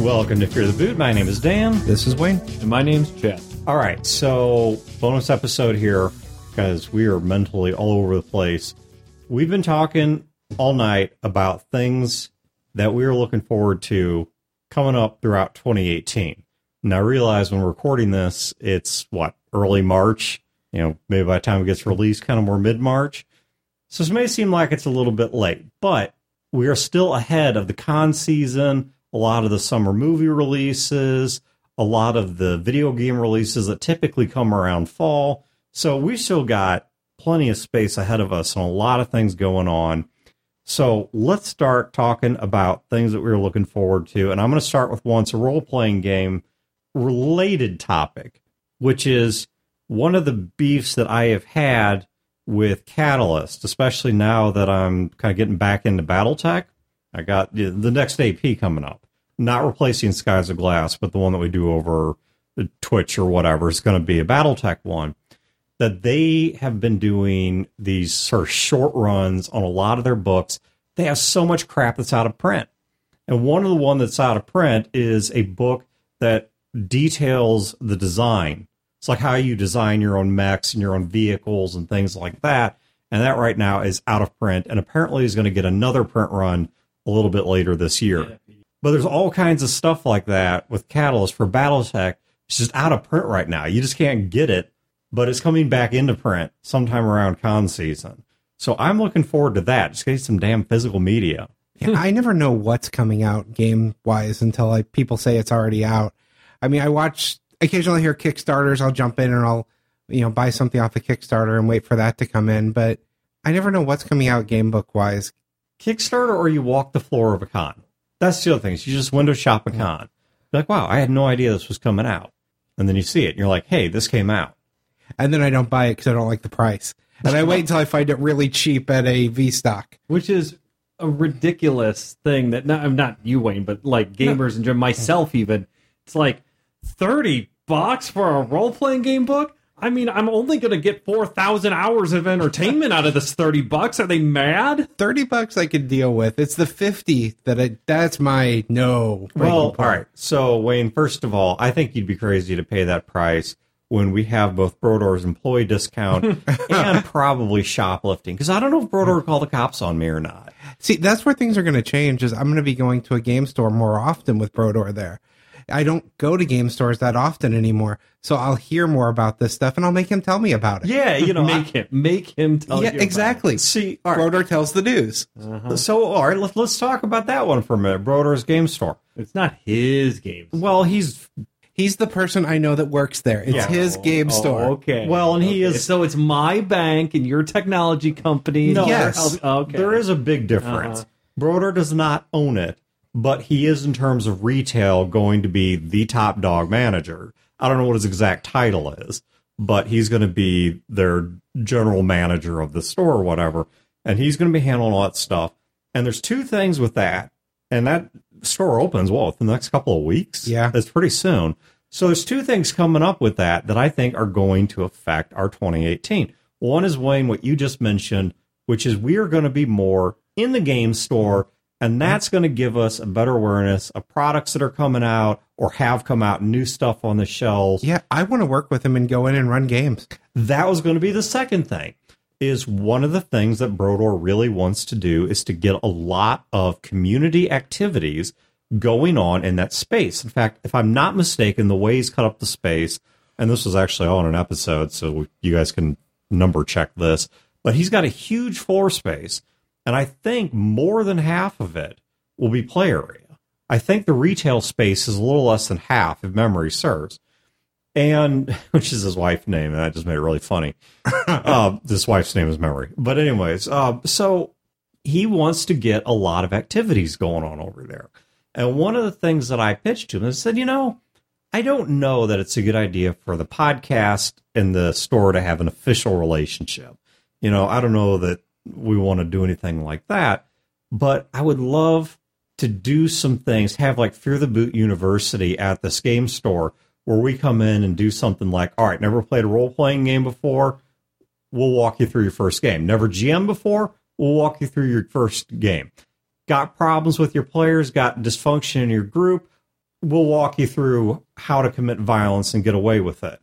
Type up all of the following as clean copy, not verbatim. Welcome to Fear the Boot. My name is Dan. This is Wayne. And my name's Chad. All right, so bonus episode here because we are mentally all over the place. We've been talking all night about things that we are looking forward to coming up throughout 2018. Now, I realize when we're recording this, it's, early March? You know, maybe by the time it gets released, kind of more mid-March. So this may seem like it's a little bit late, but we are still ahead of the con season, a lot of the summer movie releases, a lot of the video game releases that typically come around fall. So we've still got plenty of space ahead of us and a lot of things going on. So let's start talking about things that we were looking forward to. And I'm going to start with a role-playing game related topic, which is one of the beefs that I have had with Catalyst, especially now that I'm kind of getting back into Battletech. I got the next AP coming up, not replacing Skies of Glass, but the one that we do over Twitch or whatever is going to be a Battletech one, that they have been doing these sort of short runs on a lot of their books. They have so much crap that's out of print. And one that's out of print is a book that details the design. It's like how you design your own mechs and your own vehicles and things like that. And that right now is out of print and apparently is going to get another print run a little bit later this year. But there's all kinds of stuff like that with Catalyst for Battletech. It's just out of print right now. You just can't get it, but it's coming back into print sometime around con season. So I'm looking forward to that. Just getting some damn physical media. Yeah, I never know what's coming out game-wise until people say it's already out. I mean, occasionally hear Kickstarters. I'll jump in and I'll buy something off of Kickstarter and wait for that to come in. But I never know what's coming out game book-wise. Kickstarter or you walk the floor of a con. That's the other thing. You just window shop a con. You're like, wow, I had no idea this was coming out. And then you see it and you're like, hey, this came out. And then I don't buy it because I don't like the price. And I wait until I find it really cheap at a V-stock. Which is a ridiculous thing that, not you, Wayne, but like gamers and myself even. It's like $30 for a role-playing game book? I mean, I'm only going to get 4,000 hours of entertainment out of this $30. Are they mad? $30 I can deal with. It's the 50 that's my no. Well, all right. So, Wayne, first of all, I think you'd be crazy to pay that price when we have both Brodor's employee discount and probably shoplifting. Because I don't know if Brodor will call the cops on me or not. See, that's where things are going to change is I'm going to be going to a game store more often with Brodor there. I don't go to game stores that often anymore, so I'll hear more about this stuff, and I'll make him tell me about it. Yeah, make him tell you exactly. About it. See, right. Brodor tells the news. Uh-huh. So, all right, let's talk about that one for a minute. Brodor's game store. It's not his game store. Well, he's the person I know that works there. It's his game store. Okay. Well, and he is. So it's my bank and your technology company. No, yes. There is a big difference. Uh-huh. Brodor does not own it. But he is, in terms of retail, going to be the top dog manager. I don't know what his exact title is, but he's going to be their general manager of the store or whatever, and he's going to be handling all that stuff. And there's two things with that, and that store opens, within the next couple of weeks? Yeah. That's pretty soon. So there's two things coming up with that I think are going to affect our 2018. One is, Wayne, what you just mentioned, which is we are going to be more in the game store. And that's going to give us a better awareness of products that are coming out or have come out, new stuff on the shelves. Yeah, I want to work with him and go in and run games. That was going to be the second thing, is one of the things that Brodor really wants to do is to get a lot of community activities going on in that space. In fact, if I'm not mistaken, the way he's cut up the space, and this was actually on an episode, so you guys can number check this, but he's got a huge floor space. And I think more than half of it will be play area. I think the retail space is a little less than half, if memory serves. And, which is his wife's name, and that just made it really funny. This wife's name is Memory. But anyways, so he wants to get a lot of activities going on over there. And one of the things that I pitched to him, I said, I don't know that it's a good idea for the podcast and the store to have an official relationship. I don't know that we want to do anything like that, but I would love to do some things, have Fear the Boot University at this game store where we come in and do something like, all right, never played a role-playing game before, we'll walk you through your first game. Never GM before, we'll walk you through your first game. Got problems with your players, got dysfunction in your group, we'll walk you through how to commit violence and get away with it.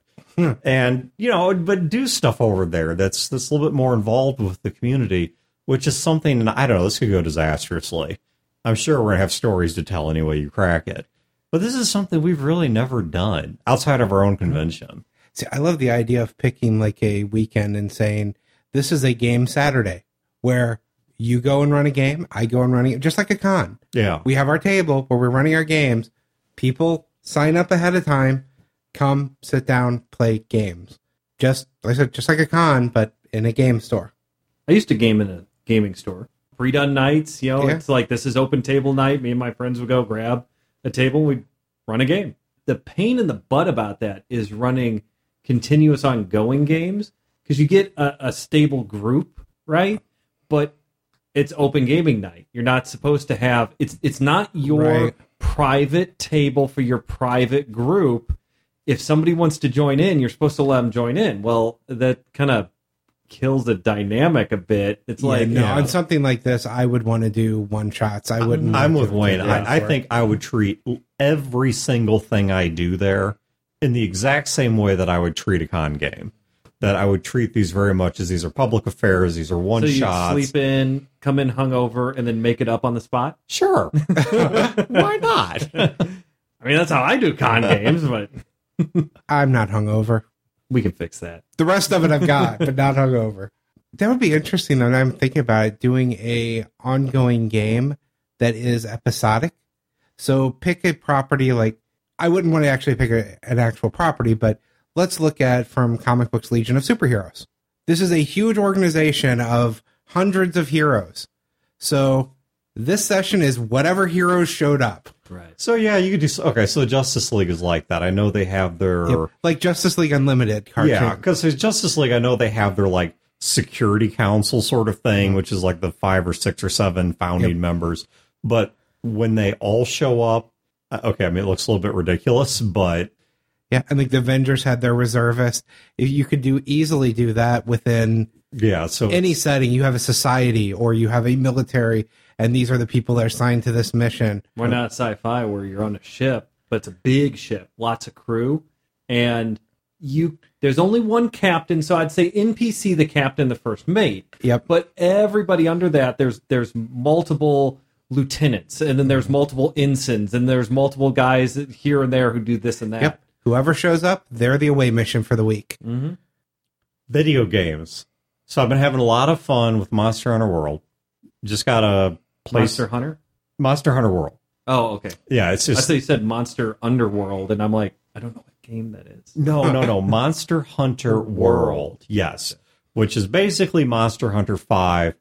And, you know, but do stuff over there that's a little bit more involved with the community, which is something, and I don't know, this could go disastrously. I'm sure we're going to have stories to tell any way you crack it. But this is something we've really never done outside of our own convention. See, I love the idea of picking like a weekend and saying, this is a game Saturday where you go and run a game, I go and run a game, just like a con. Yeah. We have our table where we're running our games. People sign up ahead of time, come, sit down, play games. Just like I said, just like a con, but in a game store. I used to game in a gaming store. Pre-done nights, you know, it's like this is open table night. Me and my friends would go grab a table, we'd run a game. The pain in the butt about that is running continuous ongoing games because you get a stable group, right? But it's open gaming night. You're not supposed to have, it's not your private table for your private group. If somebody wants to join in, you're supposed to let them join in. Well, that kind of kills the dynamic a bit. It's like no, on something like this, I would want to do one shots. I wouldn't. I'm with Wayne. I think I would treat every single thing I do there in the exact same way that I would treat a con game. That I would treat these very much as these are public affairs. These are one shots. So you sleep in, come in hungover, and then make it up on the spot. Sure, why not? I mean, that's how I do con games, but I'm not hungover. We can fix that. The rest of it I've got, but not hungover. That would be interesting, and I'm thinking about it, doing a ongoing game that is episodic. So pick a property, like, I wouldn't want to actually pick an actual property, but let's look at from Comic Books Legion of Superheroes. This is a huge organization of hundreds of heroes. So this session is whatever heroes showed up. Right. So yeah, you could do. Okay, so the Justice League is like that. I know they have their like Justice League Unlimited cartoon. Yeah, because Justice League, I know they have their like Security Council sort of thing, which is like the 5 or 6 or 7 founding members. But when they all show up, okay, I mean it looks a little bit ridiculous, but yeah, and like the Avengers had their reservists. You could easily do that within so any setting. You have a society or you have a military. And these are the people that are assigned to this mission. Why not sci-fi where you're on a ship, but it's a big ship, lots of crew, and there's only one captain, so I'd say NPC the captain, the first mate. Yep. But everybody under that, there's multiple lieutenants, and then there's multiple ensigns, and there's multiple guys here and there who do this and that. Yep. Whoever shows up, they're the away mission for the week. Mm-hmm. Video games. So I've been having a lot of fun with Monster Hunter World. Just got a place. Monster Hunter World. Oh, okay. Yeah, it's just. I thought you said Monster Underworld, and I'm like, I don't know what game that is. No. Monster Hunter World. Yes. Which is basically Monster Hunter 5,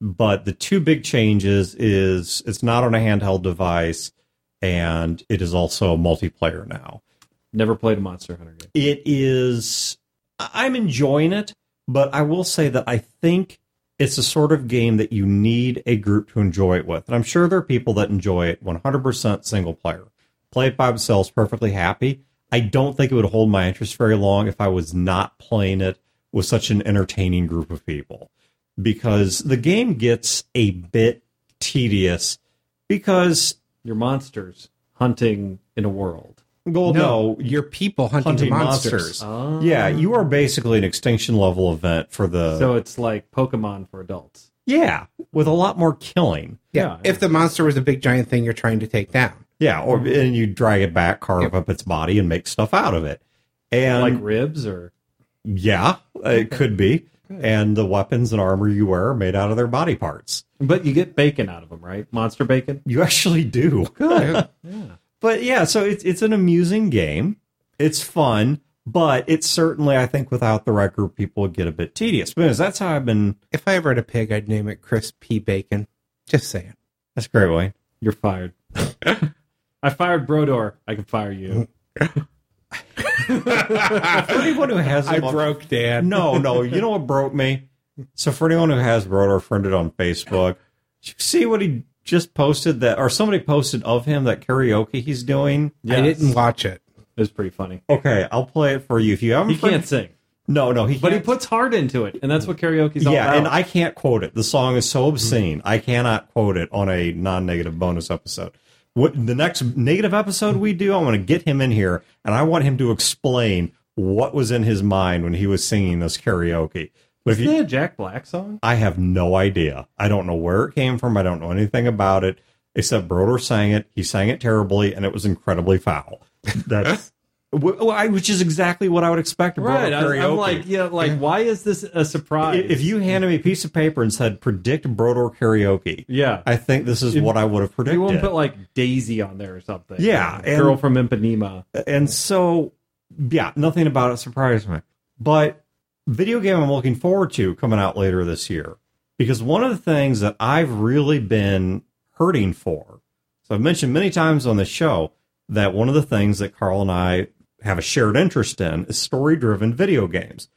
but the two big changes is it's not on a handheld device, and it is also multiplayer now. Never played a Monster Hunter game. It is. I'm enjoying it, but I will say that I think it's the sort of game that you need a group to enjoy it with. And I'm sure there are people that enjoy it 100% single player. Play it by themselves, perfectly happy. I don't think it would hold my interest very long if I was not playing it with such an entertaining group of people. Because the game gets a bit tedious because you're monsters hunting in a world. Well, no, you're people hunting monsters. Oh. Yeah, you are basically an extinction level event for the. So it's like Pokemon for adults. Yeah, with a lot more killing. Yeah, if the monster was a big giant thing you're trying to take down. Yeah, and you drag it back, carve up its body, and make stuff out of it. And like ribs, or yeah, it could be. Good. And the weapons and armor you wear are made out of their body parts. But you get bacon out of them, right? Monster bacon. You actually do. Good. Yeah. But yeah, so it's an amusing game. It's fun, but it's certainly, I think, without the right group, people would get a bit tedious. Because that's how I've been. If I ever had a pig, I'd name it Chris P. Bacon. Just saying. That's a great way. You're fired. I fired Brodor. I can fire you. For anyone who has him, I broke Dan. No. You know what broke me? So for anyone who has Brodor, friended on Facebook, you see what he just posted that, or somebody posted of him, that karaoke he's doing. Yes. I didn't watch it. It was pretty funny. Okay, I'll play it for you. If you haven't, can't sing. No, he can't. But he puts heart into it, and that's what karaoke's all about. Yeah, and I can't quote it. The song is so obscene, I cannot quote it on a non-negative bonus episode. What the next negative episode we do, I want to get him in here, and I want him to explain what was in his mind when he was singing this karaoke. But isn't that a Jack Black song? I have no idea. I don't know where it came from. I don't know anything about it, except Brodor sang it. He sang it terribly, and it was incredibly foul. That's... Which is exactly what I would expect. Right. I'm like, yeah, like, why is this a surprise? If you handed me a piece of paper and said, predict Brodor karaoke, yeah, I think this is what I would have predicted. You won't put, like, Daisy on there or something. Yeah. Like, Girl from Ipanema. And so, yeah, nothing about it surprised me. But video game I'm looking forward to coming out later this year. Because one of the things that I've really been hurting for, so I've mentioned many times on the show, that one of the things that Carl and I have a shared interest in is story-driven video games.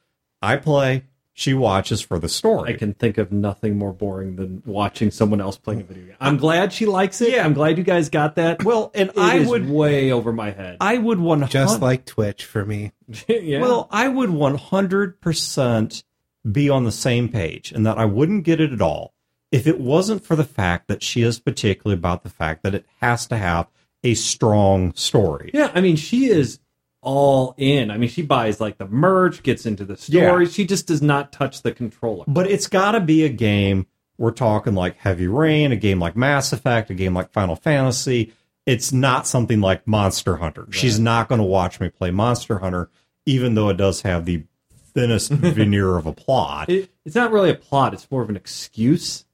I play, she watches for the story. I can think of nothing more boring than watching someone else playing a video game. I'm glad she likes it. Yeah. I'm glad you guys got that. Well, and I would way over my head. I would 100%. Just like Twitch for me. Yeah. Well, I would 100% be on the same page, and that I wouldn't get it at all if it wasn't for the fact that she is particularly about the fact that it has to have a strong story. Yeah, I mean, she is all in. I mean, she buys, like, the merch, gets into the stories. Yeah. She just does not touch the controller. But it's got to be a game, we're talking like Heavy Rain, a game like Mass Effect, a game like Final Fantasy. It's not something like Monster Hunter. Right. She's not going to watch me play Monster Hunter, even though it does have the thinnest veneer of a plot. It's not really a plot. It's more of an excuse.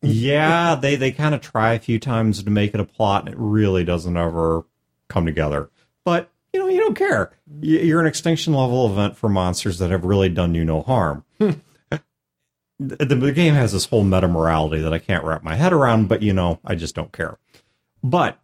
Yeah, they kind of try a few times to make it a plot, and it really doesn't ever come together. But you know, you don't care. You're an extinction-level event for monsters that have really done you no harm. The game has this whole meta-morality that I can't wrap my head around, but, you know, I just don't care. But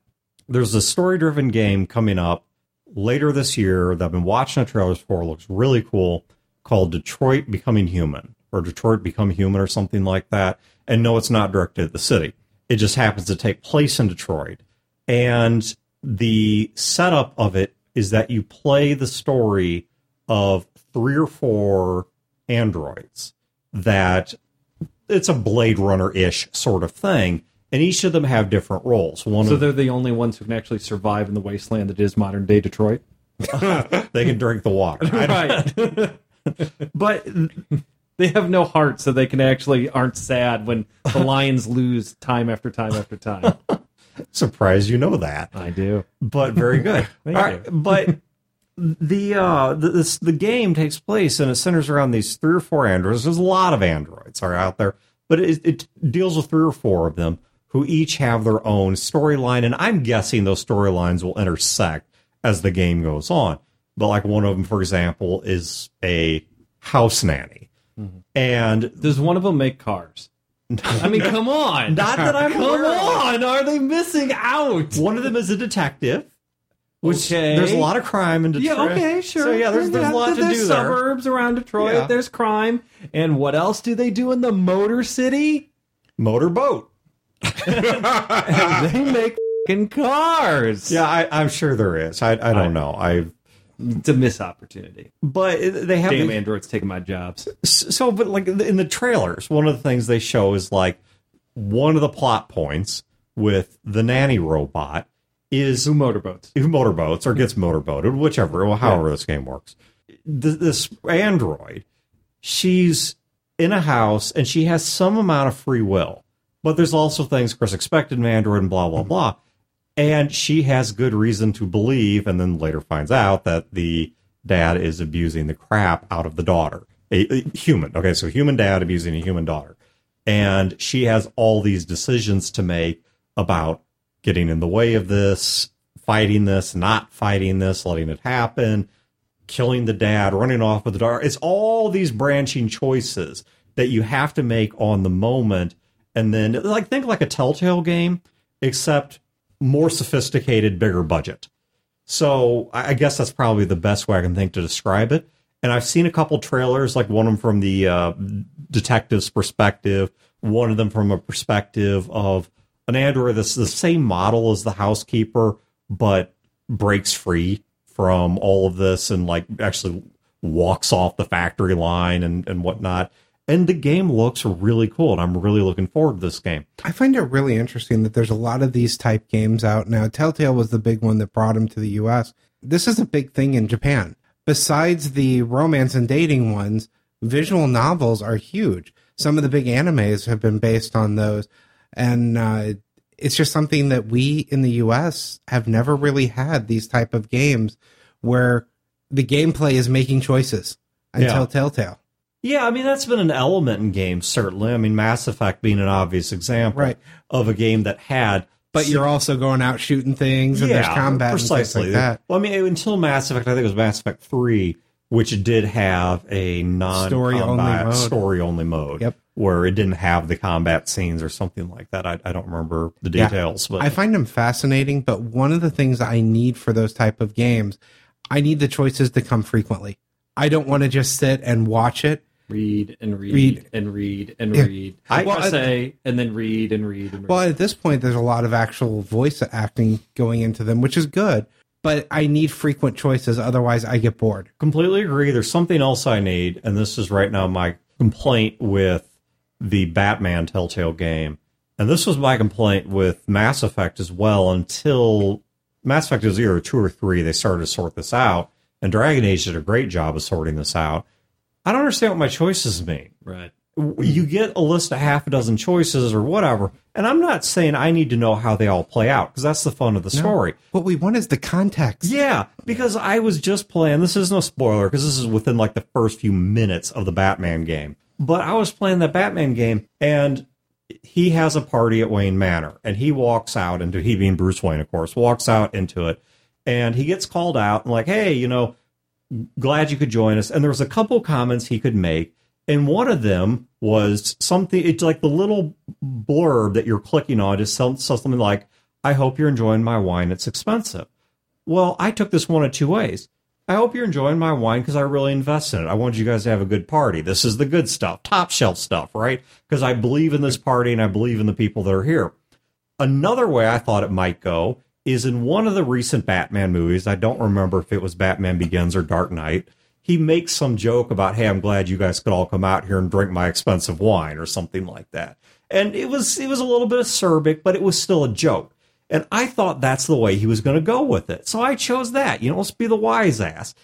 there's a story-driven game coming up later this year that I've been watching the trailers for. It looks really cool, called Detroit Becoming Human, or Detroit Become Human, or something like that. And no, it's not directed at the city. It just happens to take place in Detroit. And the setup of it is that you play the story of 3 or 4 androids that it's a Blade Runner-ish sort of thing, and each of them have different roles. So they're the only ones who can actually survive in the wasteland that is modern-day Detroit? They can drink the water. Right. But they have no heart, so they can actually aren't sad when the Lions lose time after time after time. Surprised you know that. I do. But very good. All right. But the game takes place, and it centers around these 3 or 4 androids. There's a lot of androids are out there, but it deals with 3 or 4 of them who each have their own storyline, and I'm guessing those storylines will intersect as the game goes on. But like one of them, for example, is a house nanny. Mm-hmm. And does one of them make cars? I mean, come on. Not that I'm aware. Come on. Are they missing out? One of them is a detective. Okay. There's a lot of crime in Detroit. Yeah, okay, sure. So, yeah, there's a lot to do there. Suburbs around Detroit. Yeah. There's crime. And what else do they do in the Motor City? Motorboat. And they make fucking cars. Yeah, I'm sure there is. I don't know. It's a missed opportunity. But they have... Damn, androids taking my jobs. So, but like in the trailers, one of the things they show is like one of the plot points with the nanny robot is... Who motorboats or gets motorboated, however this game works. This android, she's in a house and she has some amount of free will. But there's also things, of course, expected in android and blah, blah, blah. And she has good reason to believe, and then later finds out that the dad is abusing the crap out of the daughter. A human. Okay, so human dad abusing a human daughter. And she has all these decisions to make about getting in the way of this, fighting this, not fighting this, letting it happen, killing the dad, running off with the daughter. It's all these branching choices that you have to make on the moment. And then, like, think like a Telltale game, except... more sophisticated, bigger budget. So I guess that's probably the best way I can think to describe it. And I've seen a couple trailers, like one of them from the detective's perspective, one of them from a perspective of an android that's the same model as the housekeeper, but breaks free from all of this and like actually walks off the factory line and whatnot. And the game looks really cool, and I'm really looking forward to this game. I find it really interesting that there's a lot of these type games out now. Telltale was the big one that brought them to the U.S. This is a big thing in Japan. Besides the romance and dating ones, visual novels are huge. Some of the big animes have been based on those, and it's just something that we in the U.S. have never really had, these type of games where the gameplay is making choices until Telltale. Yeah, I mean, that's been an element in games, certainly. I mean, Mass Effect being an obvious example of a game that had... But you're also going out shooting things, and there's combat precisely. And things like that. Well, I mean, until Mass Effect, I think it was Mass Effect 3, which did have a non-combat story-only mode, where it didn't have the combat scenes or something like that. I don't remember the details. But I find them fascinating, but one of the things I need for those type of games, I need the choices to come frequently. I don't want to just sit and watch it. Read and read. Then read and read. Well, at this point, there's a lot of actual voice acting going into them, which is good, but I need frequent choices. Otherwise, I get bored. Completely agree. There's something else I need, and this is right now my complaint with the Batman Telltale game. And this was my complaint with Mass Effect as well, until Mass Effect was either 2 or 3. They started to sort this out, and Dragon Age did a great job of sorting this out. I don't understand what my choices mean. Right. You get a list of half a dozen choices or whatever, and I'm not saying I need to know how they all play out, because that's the fun of the story. What we want is the context. Yeah, because I was just playing, this is no spoiler, because this is within like the first few minutes of the Batman game, but I was playing the Batman game, and he has a party at Wayne Manor, and he walks out into, he being Bruce Wayne, of course, walks out into it, and he gets called out, and like, hey, you know, glad you could join us. And there was a couple comments he could make, and one of them was something, it's like the little blurb that you're clicking on is something like, I hope you're enjoying my wine, it's expensive. Well, I took this one of two ways. I hope you're enjoying my wine because I really invest in it. I want you guys to have a good party. This is the good stuff, top shelf stuff, right? Because I believe in this party and I believe in the people that are here. Another way I thought it might go is in one of the recent Batman movies, I don't remember if it was Batman Begins or Dark Knight, he makes some joke about, hey, I'm glad you guys could all come out here and drink my expensive wine or something like that. And it was a little bit acerbic, but it was still a joke. And I thought that's the way he was going to go with it. So I chose that. You know, let's be the wise ass.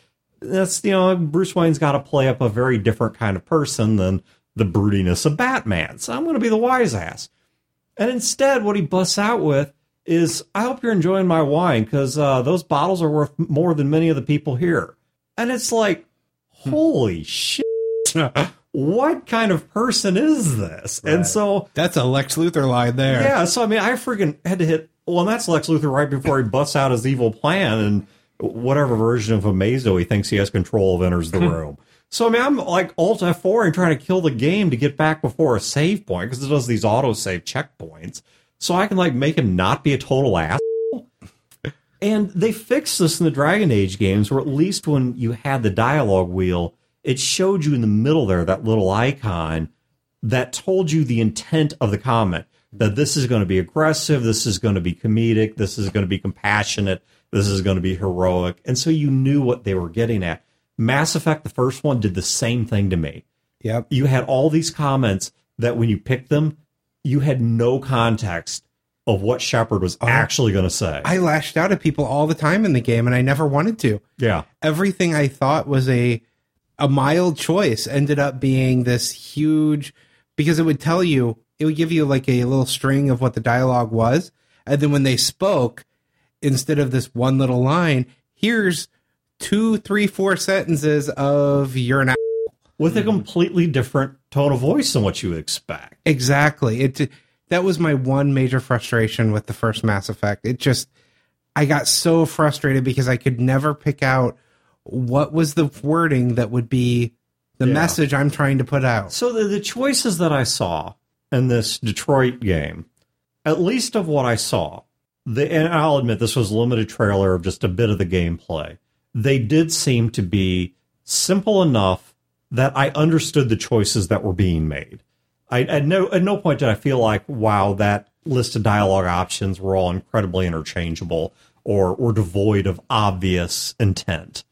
That's, you know, Bruce Wayne's got to play up a very different kind of person than the broodiness of Batman. So I'm going to be the wise ass. And instead, what he busts out with is, I hope you're enjoying my wine because those bottles are worth more than many of the people here. And it's like, holy shit. What kind of person is this? Right. And so... that's a Lex Luthor line there. Yeah, so I mean, I freaking had to hit... Well, and that's Lex Luthor right before he busts out his evil plan and whatever version of Amazo he thinks he has control of enters the room. So I mean, I'm like Alt F4 and trying to kill the game to get back before a save point because it does these autosave checkpoints. So I can, like, make him not be a total asshole. And they fixed this in the Dragon Age games, or at least when you had the dialogue wheel, it showed you in the middle there, that little icon that told you the intent of the comment, that this is going to be aggressive, this is going to be comedic, this is going to be compassionate, this is going to be heroic. And so you knew what they were getting at. Mass Effect, the first one, did the same thing to me. Yep. You had all these comments that when you picked them, you had no context of what Shepard was actually going to say. I lashed out at people all the time in the game, and I never wanted to. Yeah. Everything I thought was a mild choice ended up being this huge, because it would tell you, it would give you like a little string of what the dialogue was, and then when they spoke, instead of this one little line, here's 2, 3, 4 sentences of you're an asshole. With a completely different tone of voice than what you would expect. Exactly. That was my one major frustration with the first Mass Effect. It just, I got so frustrated because I could never pick out what was the wording that would be the message I'm trying to put out. So the choices that I saw in this Detroit game, at least of what I saw, and I'll admit this was a limited trailer of just a bit of the gameplay, they did seem to be simple enough that I understood the choices that were being made. At no point did I feel like, wow, that list of dialogue options were all incredibly interchangeable or were devoid of obvious intent.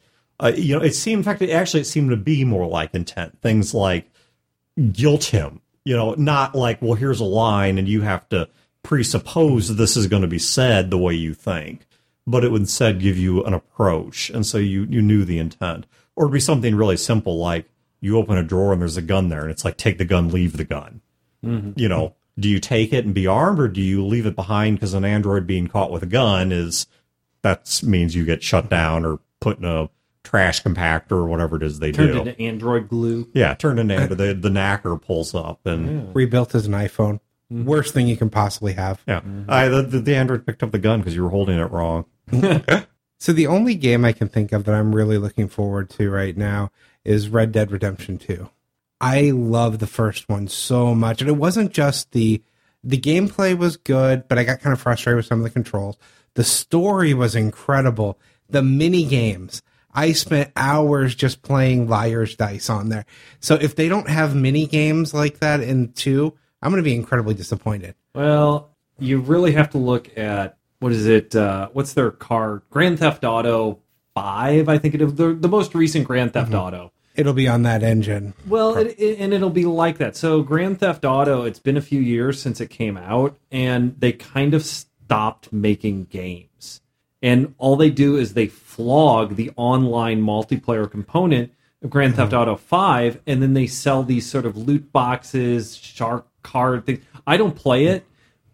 It seemed to be more like intent. Things like guilt him, you know, not like, well, here's a line and you have to presuppose this is going to be said the way you think, but it would instead give you an approach. And so you knew the intent. Or it'd be something really simple, like you open a drawer and there's a gun there and it's like, take the gun, leave the gun. Mm-hmm. You know, do you take it and be armed, or do you leave it behind? Because an android being caught with a gun means you get shut down or put in a trash compactor or whatever it is they do. Turned into android glue. Yeah, turned into android. The knacker pulls up and... Yeah. Rebuilt as an iPhone. Mm-hmm. Worst thing you can possibly have. Yeah. Mm-hmm. The android picked up the gun because you were holding it wrong. So the only game I can think of that I'm really looking forward to right now is Red Dead Redemption 2. I love the first one so much. And it wasn't just the gameplay was good, but I got kind of frustrated with some of the controls. The story was incredible. The mini games. I spent hours just playing Liar's Dice on there. So if they don't have mini games like that in 2, I'm going to be incredibly disappointed. Well, you really have to look at, what's their card? Grand Theft Auto 5, I think it is. The most recent Grand Theft Auto. It'll be on that engine. Well, it'll be like that. So Grand Theft Auto, it's been a few years since it came out, and they kind of stopped making games. And all they do is they flog the online multiplayer component of Grand Theft Auto 5, and then they sell these sort of loot boxes, shark card things. I don't play it,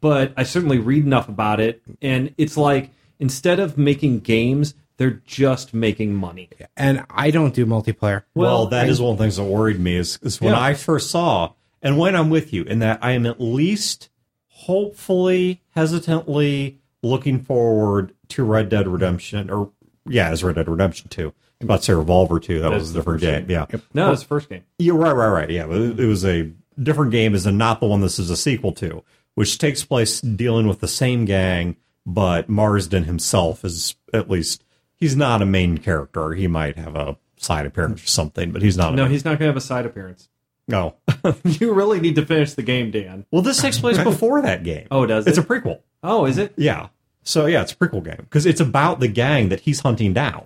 but I certainly read enough about it. And it's like, instead of making games, they're just making money. And I don't do multiplayer. Well, that is one of the things that worried me is when I first saw, and when I'm with you, in that I am at least hopefully, hesitantly looking forward to Red Dead Redemption, it's Red Dead Redemption 2. I'm about to say Revolver 2. That was a different game. Yeah. Yep. No, it was the first game. Yeah, right. Yeah, it was a different game, is not the one this is a sequel to, which takes place dealing with the same gang, but Marsden himself is, at least, he's not a main character. He might have a side appearance or something, but he's not. No, he's not going to have a side appearance. No. You really need to finish the game, Dan. Well, this takes place before that game. Oh, does it? It's a prequel. Oh, is it? Yeah. So, yeah, it's a prequel game because it's about the gang that he's hunting down,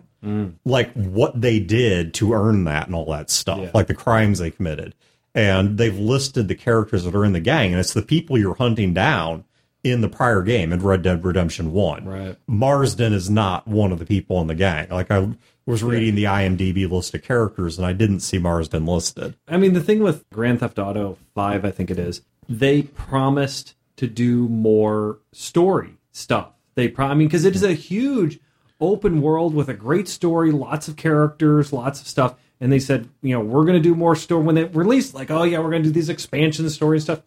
like what they did to earn that and all that stuff, like the crimes they committed. And they've listed the characters that are in the gang, and it's the people you're hunting down in the prior game in Red Dead Redemption 1. Right. Marsden is not one of the people in the gang. Like, I was reading the IMDb list of characters, and I didn't see Marsden listed. I mean, the thing with Grand Theft Auto 5, I think it is, they promised to do more story stuff. Because it is a huge open world with a great story, lots of characters, lots of stuff. And they said, you know, we're going to do more story. When they released, like, oh, yeah, we're going to do these expansion story stuff.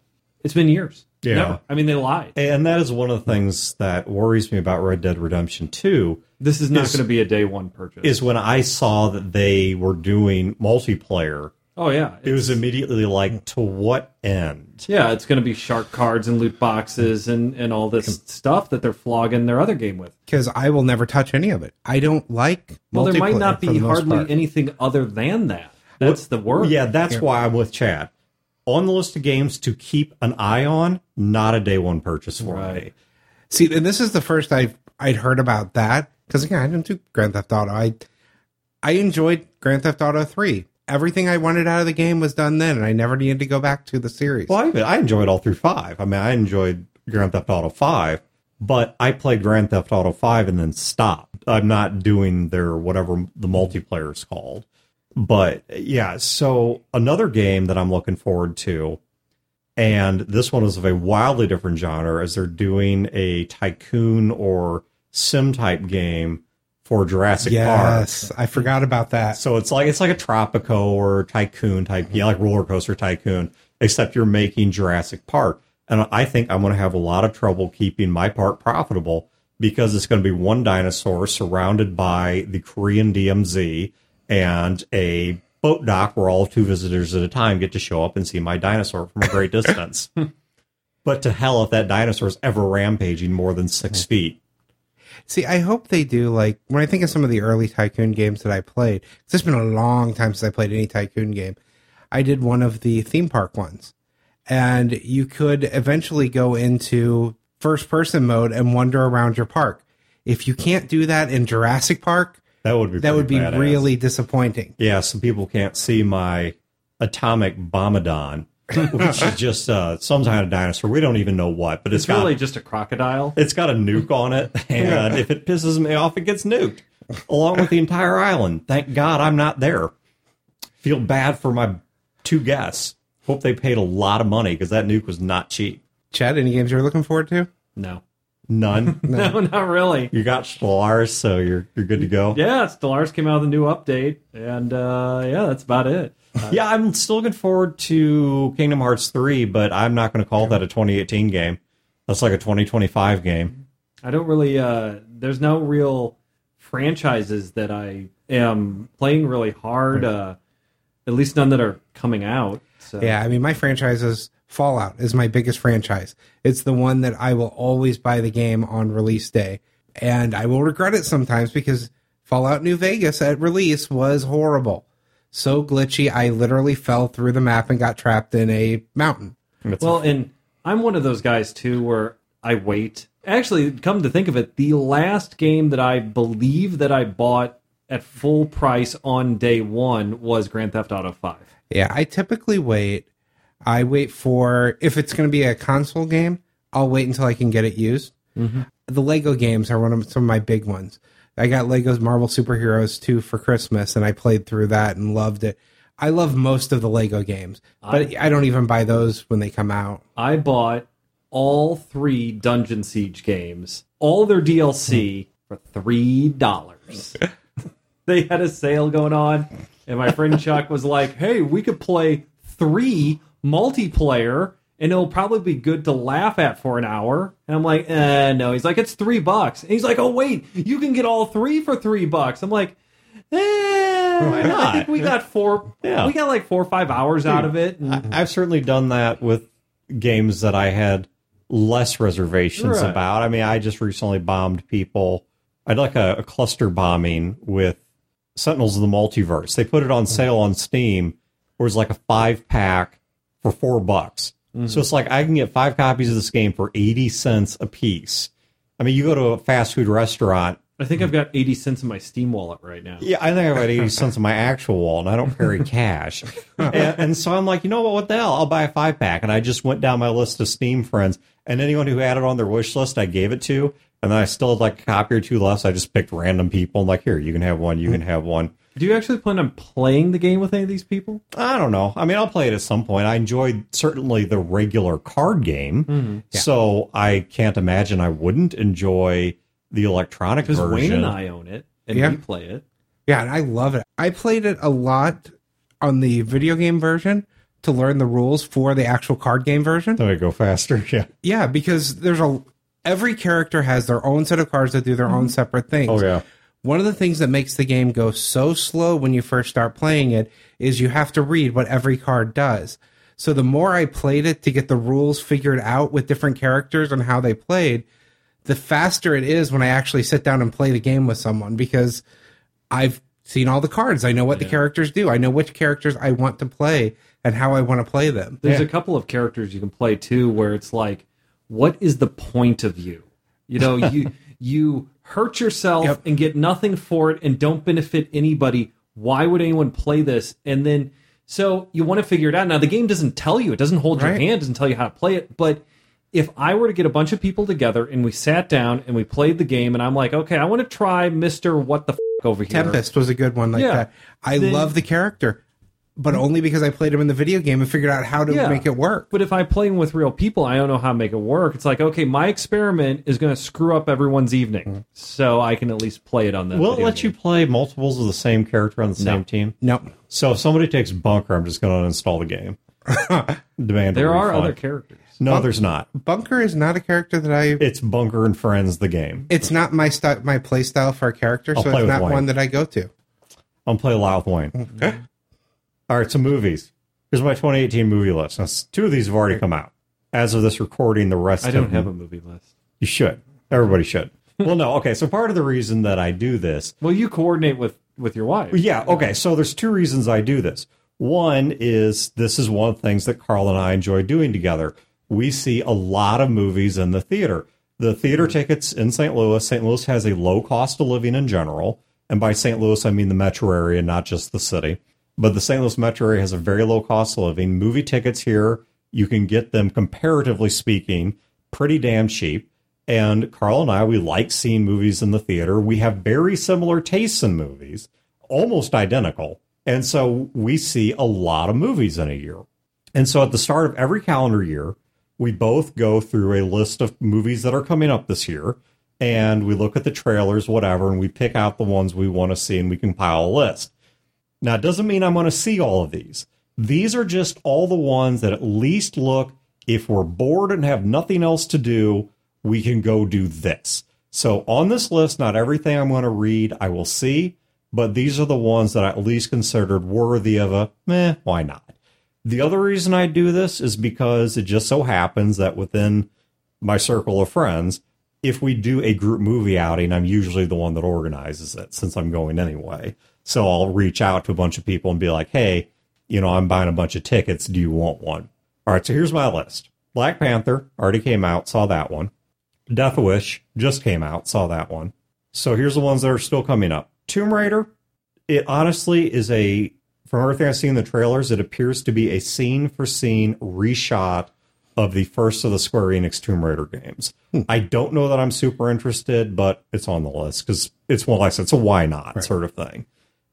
It's been years. Yeah. Never. I mean, they lied. And that is one of the things that worries me about Red Dead Redemption 2. This is not going to be a day one purchase. Is when I saw that they were doing multiplayer. Oh, yeah. It was immediately like, to what end? Yeah, it's going to be shark cards and loot boxes and all this stuff that they're flogging their other game with. Because I will never touch any of it. I don't like multiplayer. Well, there might not be hardly anything other than that. That's the word. Yeah, that's why I'm with Chad. On the list of games to keep an eye on, not a day one purchase for me. See, and this is the first I'd heard about that. Because, again, I didn't do Grand Theft Auto. I enjoyed Grand Theft Auto 3. Everything I wanted out of the game was done then, and I never needed to go back to the series. Well, I enjoyed all through 5. I mean, I enjoyed Grand Theft Auto 5, but I played Grand Theft Auto 5 and then stopped. I'm not doing their whatever the multiplayer is called. But, yeah, so another game that I'm looking forward to, and this one is of a wildly different genre, is they're doing a tycoon or sim-type game for Jurassic Park. Yes, I forgot about that. So it's like a Tropico or tycoon type, like Roller Coaster Tycoon, except you're making Jurassic Park. And I think I'm going to have a lot of trouble keeping my park profitable because it's going to be one dinosaur surrounded by the Korean DMZ and a boat dock where all 2 visitors at a time get to show up and see my dinosaur from a great distance. But to hell if that dinosaur is ever rampaging more than 6 feet. See, I hope they do, like, when I think of some of the early Tycoon games that I played, because it's been a long time since I played any Tycoon game, I did one of the theme park ones. And you could eventually go into first-person mode and wander around your park. If you can't do that in Jurassic Park, that would be really disappointing. Yeah, some people can't see my atomic bomadon, which is just some kind of dinosaur. We don't even know what, but it's really just a crocodile. It's got a nuke on it, and if it pisses me off, it gets nuked, along with the entire island. Thank God I'm not there. Feel bad for my two guests. Hope they paid a lot of money, because that nuke was not cheap. Chad, any games you're looking forward to? No. None? No, not really. You got Stellaris, so you're good to go? Yeah, Stellaris came out with a new update, and yeah, that's about it. Yeah, I'm still looking forward to Kingdom Hearts 3, but I'm not going to call that a 2018 game. That's like a 2025 game. I don't really... there's no real franchises that I am playing really hard, at least none that are coming out. So. Yeah, I mean, my franchise is Fallout is my biggest franchise. It's the one that I will always buy the game on release day. And I will regret it sometimes because Fallout New Vegas at release was horrible. So glitchy, I literally fell through the map and got trapped in a mountain. Well, and I'm one of those guys, too, where I wait. Actually, come to think of it, the last game that I believe that I bought at full price on day one was Grand Theft Auto 5. Yeah, I typically wait. I wait for, if it's going to be a console game, I'll wait until I can get it used. Mm-hmm. The Lego games are some of my big ones. I got Lego's Marvel Superheroes 2 for Christmas, and I played through that and loved it. I love most of the Lego games, but I don't even buy those when they come out. I bought all three Dungeon Siege games, all their DLC, for $3. They had a sale going on, and my friend Chuck was like, hey, we could play three multiplayer, and it'll probably be good to laugh at for an hour. And I'm like, no. He's like, it's $3. And he's like, oh, wait, you can get all three for $3. I'm like, why not? I think we got like four or 5 hours out of it. And I've certainly done that with games that I had less reservations about. I mean, I just recently bombed people. I'd like a cluster bombing with Sentinels of the Multiverse. They put it on sale on Steam, where it's like a 5-pack for $4. Mm-hmm. So it's like I can get 5 copies of this game for 80 cents a piece. I mean, you go to a fast food restaurant. I think I've got 80 cents in my Steam wallet right now. Yeah, I think I've got 80 cents in my actual wallet, and I don't carry cash. And so I'm like, you know what the hell? I'll buy a 5-pack. And I just went down my list of Steam friends, and anyone who had it on their wish list, I gave it to. And then I still had like a copy or two left, so I just picked random people. I'm like, here, you can have one, you can have one. Do you actually plan on playing the game with any of these people? I don't know. I mean, I'll play it at some point. I enjoyed certainly the regular card game, so I can't imagine I wouldn't enjoy the electronic version. Because Wayne and I own it, and we play it. Yeah, and I love it. I played it a lot on the video game version to learn the rules for the actual card game version. So I go faster, Yeah, because there's every character has their own set of cards that do their own separate things. Oh, yeah. One of the things that makes the game go so slow when you first start playing it is you have to read what every card does. So the more I played it to get the rules figured out with different characters and how they played, the faster it is when I actually sit down and play the game with someone, because I've seen all the cards. I know what the characters do. I know which characters I want to play and how I want to play them. There's a couple of characters you can play, too, where it's like, what is the point of you? You know, you hurt yourself and get nothing for it and don't benefit anybody. Why would anyone play this? And then, so you want to figure it out. Now, the game doesn't tell you. It doesn't hold your hand. It doesn't tell you how to play it. But if I were to get a bunch of people together and we sat down and we played the game and I'm like, okay, I want to try Mr. What the F over here. Tempest was a good one like that. I love the character, but only because I played him in the video game and figured out how to make it work. But if I play him with real people, I don't know how to make it work. It's like, okay, my experiment is going to screw up everyone's evening, so I can at least play it on the video game. Will it let you play multiples of the same character on the same team? No. So if somebody takes Bunker, I'm just going to uninstall the game. There are other characters. No, there's not. Bunker is not a character that I... It's Bunker and Friends, the game. It's not my play style for a character, so it's not one that I go to. I'll play a lot with Wayne. Okay. All right, so movies. Here's my 2018 movie list. Now, two of these have already come out. As of this recording, the rest I don't have a movie list. You should. Everybody should. Well, no, okay, so part of the reason that I do this... Well, you coordinate with your wife. Yeah, okay, so there's two reasons I do this. One is this is one of the things that Carl and I enjoy doing together. We see a lot of movies in the theater. The theater tickets in St. Louis has a low cost of living in general, and by St. Louis, I mean the metro area, not just the city. But the St. Louis metro area has a very low cost of living. Movie tickets here, you can get them, comparatively speaking, pretty damn cheap. And Carl and I, we like seeing movies in the theater. We have very similar tastes in movies, almost identical. And so we see a lot of movies in a year. And so at the start of every calendar year, we both go through a list of movies that are coming up this year. And we look at the trailers, whatever, and we pick out the ones we want to see, and we compile a list. Now, it doesn't mean I'm going to see all of these. These are just all the ones that at least look, if we're bored and have nothing else to do, we can go do this. So on this list, not everything I'm going to read I will see, but these are the ones that I at least considered worthy of a, why not? The other reason I do this is because it just so happens that within my circle of friends, if we do a group movie outing, I'm usually the one that organizes it since I'm going anyway. So I'll reach out to a bunch of people and be like, hey, you know, I'm buying a bunch of tickets. Do you want one? All right, so here's my list. Black Panther already came out, saw that one. Death Wish just came out, saw that one. So here's the ones that are still coming up. Tomb Raider, it honestly is a, from everything I've seen in the trailers, it appears to be a scene-for-scene reshot of the first of the Square Enix Tomb Raider games. I don't know that I'm super interested, but it's on the list because it's one, like I said, it's a why not sort of thing.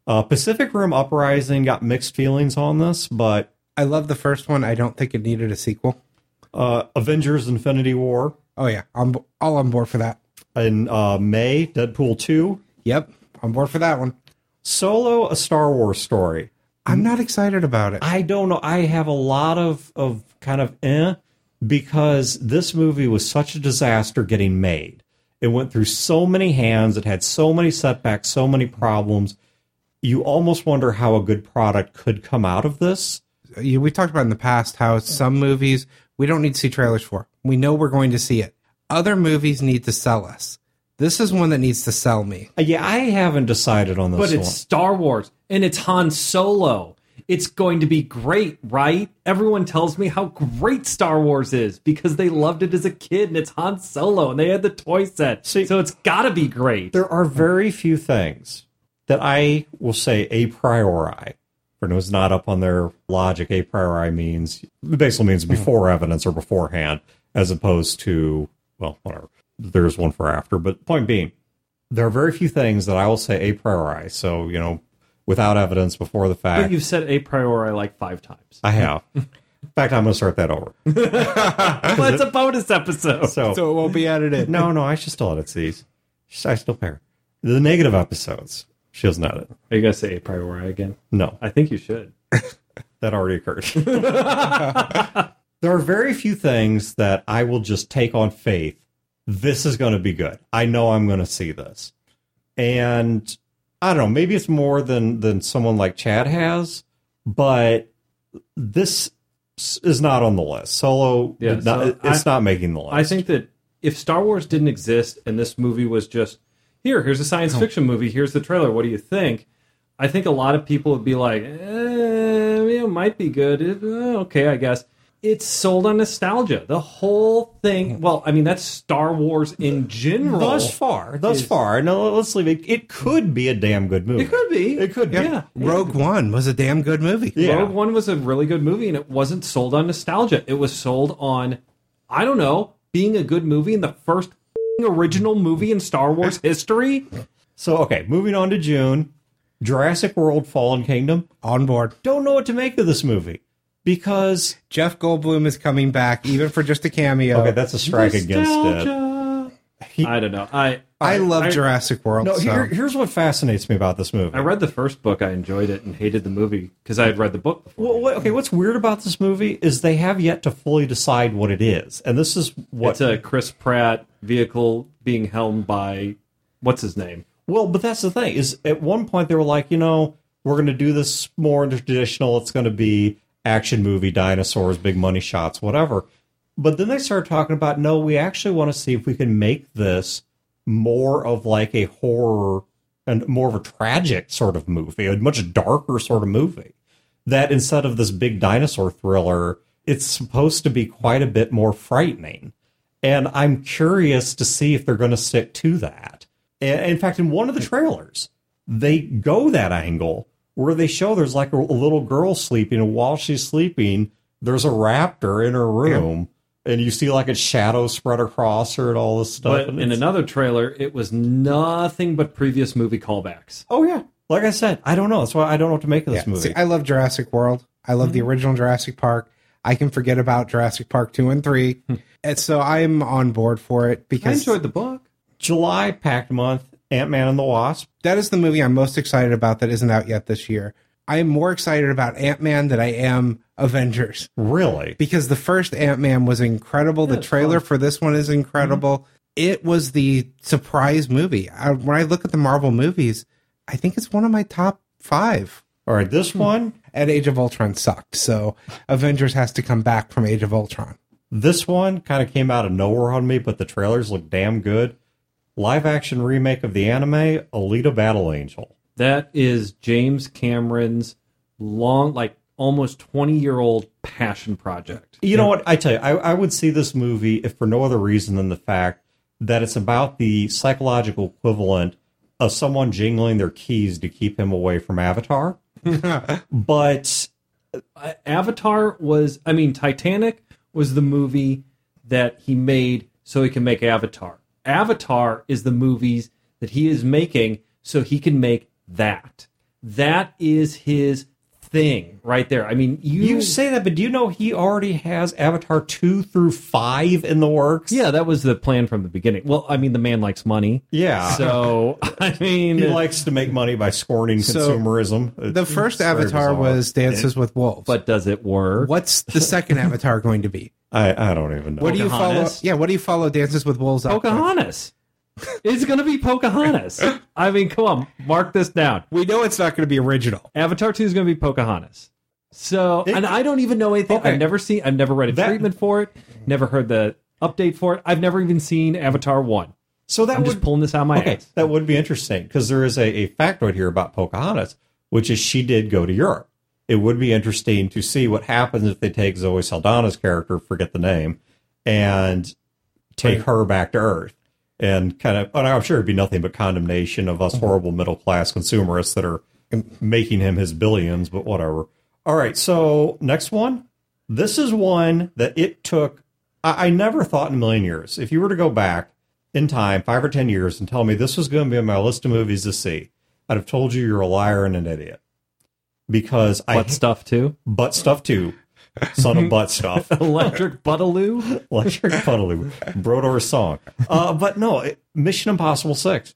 Pacific Rim Uprising got mixed feelings on this, but I love the first one. I don't think it needed a sequel. Avengers Infinity War. Oh yeah, I'm all on board for that. In May, Deadpool 2. Yep, I'm board for that one. Solo, a Star Wars story. I'm not excited about it. I don't know. I have a lot of kind of because this movie was such a disaster getting made. It went through so many hands. It had so many setbacks, so many problems. You almost wonder how a good product could come out of this. We talked about in the past how some movies we don't need to see trailers for. We know we're going to see it. Other movies need to sell us. This is one that needs to sell me. Yeah, I haven't decided on this one. But it's Star Wars, and it's Han Solo. It's going to be great, right? Everyone tells me how great Star Wars is because they loved it as a kid, and it's Han Solo, and they had the toy set. See, so it's got to be great. There are very few things that I will say a priori. For those not up on their logic, a priori means, basically means before evidence or beforehand, as opposed to, well, whatever. There's one for after, but point being, there are very few things that I will say a priori. So, you know, without evidence, before the fact. But you've said a priori like 5 times. I have. In fact, I'm going to start that over. Well, it's a bonus episode. So it won't be edited. No, I should still edit these. I still pair. The negative episodes, she doesn't edit. Are you going to say a priori again? No. I think you should. That already occurred. There are very few things that I will just take on faith. This is going to be good. I know I'm going to see this. And I don't know, maybe it's more than someone like Chad has, but this is not on the list. Solo, yeah, not making the list. I think that if Star Wars didn't exist and this movie was just, here's a science fiction movie, here's the trailer, what do you think? I think a lot of people would be like, it might be good, okay, I guess. It's sold on nostalgia. The whole thing. Well, I mean, that's Star Wars in general. Thus far. No, let's leave it. It could be a damn good movie. It could be. Rogue One was a damn good movie. Yeah. Rogue One was a really good movie, and it wasn't sold on nostalgia. It was sold on, I don't know, being a good movie and the first original movie in Star Wars history. So, okay, moving on to June. Jurassic World Fallen Kingdom. On board. Don't know what to make of this movie. Because Jeff Goldblum is coming back, even for just a cameo. Okay, that's a strike against it. I don't know. I love Jurassic World. No, here's what fascinates me about this movie. I read the first book. I enjoyed it and hated the movie because I had read the book before. Well, okay, what's weird about this movie is they have yet to fully decide what it is. And this is what... It's a Chris Pratt vehicle being helmed by... What's his name? Well, but that's the thing. Is at one point they were like, we're going to do this more traditional. It's going to be... action movie, dinosaurs, big money shots, whatever. But then they started talking about, no, we actually want to see if we can make this more of like a horror and more of a tragic sort of movie, a much darker sort of movie. That instead of this big dinosaur thriller, it's supposed to be quite a bit more frightening. And I'm curious to see if they're going to stick to that. And in fact, in one of the trailers, they go that angle where they show there's like a little girl sleeping, and while she's sleeping, there's a raptor in her room, and you see like a shadow spread across her and all this stuff. But in another trailer, it was nothing but previous movie callbacks. Oh, yeah. Like I said, I don't know. That's why I don't know what to make of this movie. See, I love Jurassic World. I love the original Jurassic Park. I can forget about Jurassic Park 2 and 3. And so I'm on board for it because I enjoyed the book. July packed month, Ant-Man and the Wasp. That is the movie I'm most excited about that isn't out yet this year. I am more excited about Ant-Man than I am Avengers. Really? Because the first Ant-Man was incredible. Yeah, the trailer for this one is incredible. Mm-hmm. It was the surprise movie. When I look at the Marvel movies, I think it's one of my top 5. All right, this one? And Age of Ultron sucked, so Avengers has to come back from Age of Ultron. This one kind of came out of nowhere on me, but the trailers look damn good. Live-action remake of the anime, Alita Battle Angel. That is James Cameron's long, like, almost 20-year-old passion project. You know what? I tell you, I would see this movie if for no other reason than the fact that it's about the psychological equivalent of someone jingling their keys to keep him away from Avatar. But Avatar was, I mean, Titanic was the movie that he made so he can make Avatar. Avatar is the movies that he is making so he can make that. That is his thing right there. I mean, you say that, but do you know he already has Avatar 2 through 5 in the works? Yeah, that was the plan from the beginning. Well, I mean, the man likes money. Yeah. So, I mean... he likes to make money by scorning consumerism. The first Avatar was Dances with Wolves. But does it work? What's the second Avatar going to be? I don't even know. What do you follow? Yeah, what do you follow Dances with Wolves up? Pocahontas. It's going to be Pocahontas. I mean, come on, mark this down. We know it's not going to be original. Avatar 2 is going to be Pocahontas. So, and I don't even know anything. Okay. I've never read a treatment for it. Never heard the update for it. I've never even seen Avatar 1. So that I'm just pulling this out of my ass. That would be interesting because there is a factoid here about Pocahontas, which is she did go to Europe. It would be interesting to see what happens if they take Zoe Saldana's character, forget the name, and take her back to Earth. And kind of, and I'm sure it'd be nothing but condemnation of us horrible middle-class consumerists that are making him his billions, but whatever. All right, so next one. This is one that it took, I never thought in a million years. If you were to go back in time, 5 or 10 years, and tell me this was going to be on my list of movies to see, I'd have told you you're a liar and an idiot. Because Butt Stuff 2. Son of Butt Stuff. Electric Buttaloo? Electric Buttaloo. Brodor's song. But no, Mission Impossible 6.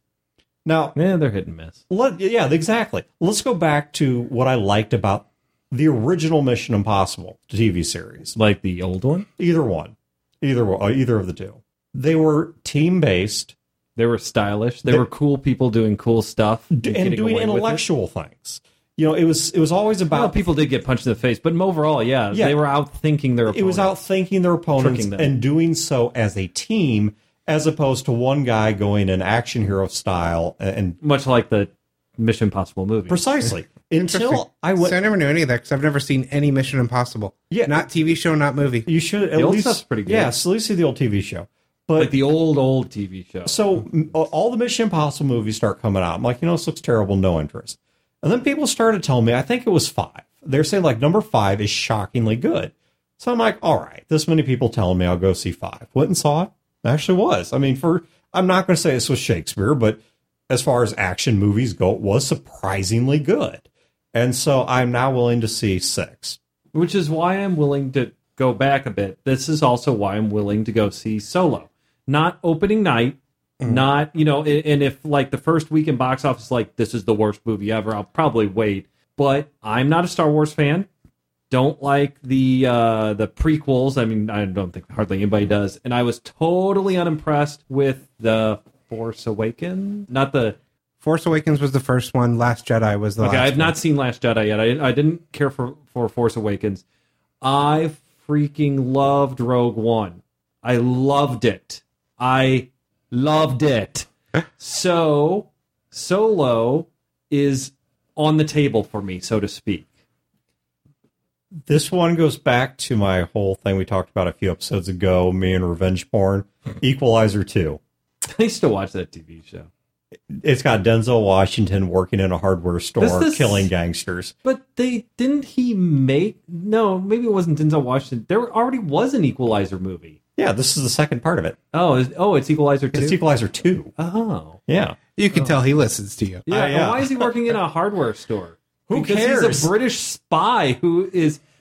Now... yeah, they're hit and miss. Yeah, exactly. Let's go back to what I liked about the original Mission Impossible TV series. Like the old one? Either one. Either of the two. They were team-based. They were stylish. They were cool people doing cool stuff. And doing intellectual things. You know, it was always about... well, people did get punched in the face, but overall, yeah, they were outthinking their opponents. It was outthinking their opponents and doing so as a team, as opposed to one guy going in action hero style. And much like the Mission Impossible movie. Precisely. Until I went... so I never knew any of that, because I've never seen any Mission Impossible. Yeah. Not TV show, not movie. You should at least... the old stuff's pretty good. Yeah, so at least see the old TV show. But, like the old TV show. So all the Mission Impossible movies start coming out. I'm like, you know, this looks terrible, no interest. And then people started telling me, I think it was 5. They're saying, like, number 5 is shockingly good. So I'm like, all right, this many people telling me I'll go see 5. Went and saw it. It actually was. I mean, I'm not going to say this was Shakespeare, but as far as action movies go, it was surprisingly good. And so I'm now willing to see 6. Which is why I'm willing to go back a bit. This is also why I'm willing to go see Solo. Not opening night. Not, you know, and if like the first week in box office, like this is the worst movie ever, I'll probably wait. But I'm not a Star Wars fan. Don't like the prequels. I mean, I don't think hardly anybody does. And I was totally unimpressed with the Force Awakens. Not the Force Awakens was the first one. Last Jedi was the last one. Okay, I've not seen Last Jedi yet. I didn't care for Force Awakens. I freaking loved Rogue One. I loved it. Loved it. So, Solo is on the table for me, so to speak. This one goes back to my whole thing we talked about a few episodes ago, me and revenge porn. Equalizer 2. I used to watch that TV show. It's got Denzel Washington working in a hardware store, killing gangsters. But maybe it wasn't Denzel Washington. There already was an Equalizer movie. Yeah, this is the second part of it. It's Equalizer 2? It's Equalizer 2. Oh. Yeah. You can tell he listens to you. Yeah, why is he working in a hardware store? Who cares? He's a British spy who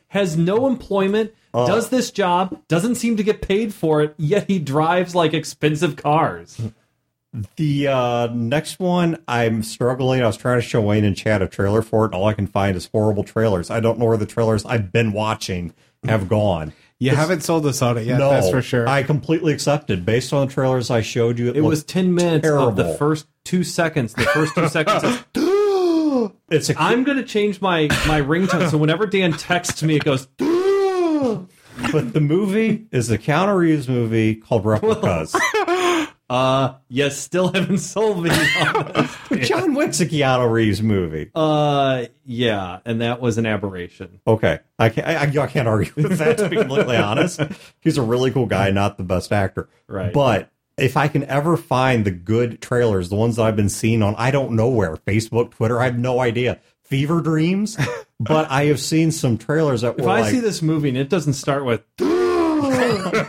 has no employment, does this job, doesn't seem to get paid for it, yet he drives, like, expensive cars. The next one, I'm struggling. I was trying to show Wayne in chat a trailer for it, and all I can find is horrible trailers. I don't know where the trailers I've been watching have gone. You haven't sold us on it yet, that's for sure. I completely accepted. Based on the trailers I showed you, it was 10 minutes terrible. Of the first 2 seconds. The first 2 seconds is... I'm going to change my ringtone, so whenever Dan texts me, it goes... But the movie is a Keanu Reeves movie called Replicas. You still haven't sold me on this. But John Wick's a Keanu Reeves movie. Yeah, and that was an aberration. Okay, I can't argue with that, to be completely honest. He's a really cool guy, not the best actor. Right. But if I can ever find the good trailers, the ones that I've been seeing on, I don't know where, Facebook, Twitter, I have no idea. Fever dreams, but I have seen some trailers that were like... If I see this movie and it doesn't start with... Because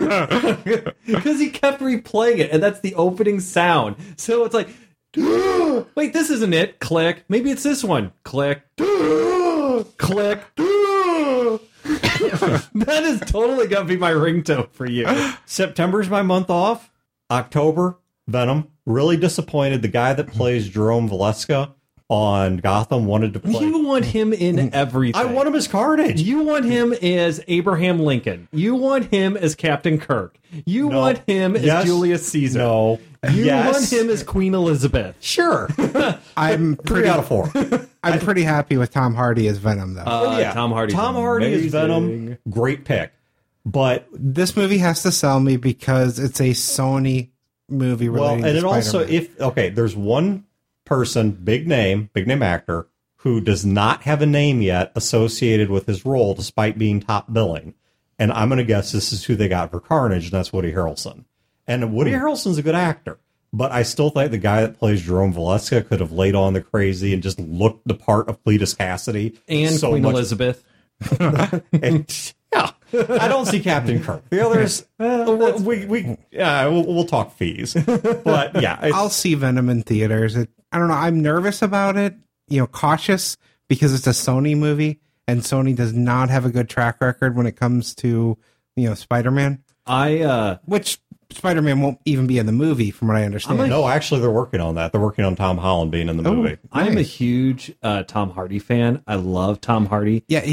he kept replaying it, and that's the opening sound. So it's like, wait, this isn't it. Click. Maybe it's this one. Click. Click. That is totally going to be my ringtone for you. September's my month off. October, Venom. Really disappointed. The guy that plays Jerome Valeska on Gotham wanted to play. You want him in everything. I want him as Carnage. You want him as Abraham Lincoln. You want him as Captain Kirk. You want him as Julius Caesar. No. You want him as Queen Elizabeth. Sure. I'm pretty out of four. I'm pretty happy with Tom Hardy as Venom, though. Tom Hardy is Venom. Great pick. But this movie has to sell me because it's a Sony movie related to Spider-Man. Also, there's one person, big name actor, who does not have a name yet associated with his role despite being top billing. And I'm going to guess this is who they got for Carnage, and that's Woody Harrelson. And Woody Harrelson's a good actor, but I still think the guy that plays Jerome Valeska could have laid on the crazy and just looked the part of Cletus Cassidy. And Elizabeth. And, yeah, I don't see Captain Kirk. The others, we'll talk fees. But, yeah. I'll see Venom in theaters. I don't know. I'm nervous about it, cautious, because it's a Sony movie, and Sony does not have a good track record when it comes to, Spider-Man. Which Spider-Man won't even be in the movie, from what I understand. Actually, they're working on that. They're working on Tom Holland being in the movie. Nice. I'm a huge Tom Hardy fan. I love Tom Hardy. Yeah,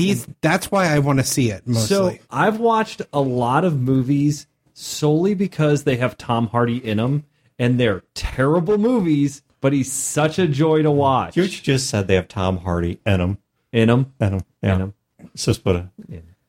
that's why I want to see it, mostly. So I've watched a lot of movies solely because they have Tom Hardy in them, and they're terrible movies, but he's such a joy to watch. You just said they have Tom Hardy in them. In them? In them. Yeah. In them. It's just put a...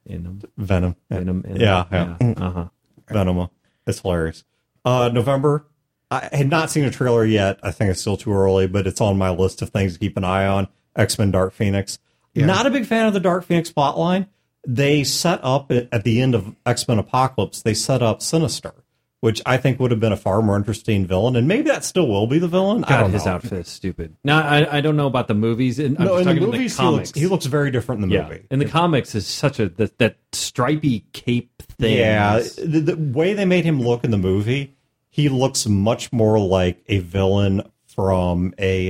In them. Venom. In them. Yeah. Uh-huh. Venom. It's hilarious. November. I had not seen a trailer yet. I think it's still too early, but it's on my list of things to keep an eye on. X-Men Dark Phoenix. Yeah. Not a big fan of the Dark Phoenix plotline. They set up, at the end of X-Men Apocalypse, they set up Sinister, which I think would have been a far more interesting villain, and maybe that still will be the villain. God, I don't know. His outfit is stupid. Now, I don't know about the movies. In the movies, comics. He looks very different in the movie. In the comics, is such that stripy cape thing. Yeah, the way they made him look in the movie, he looks much more like a villain from a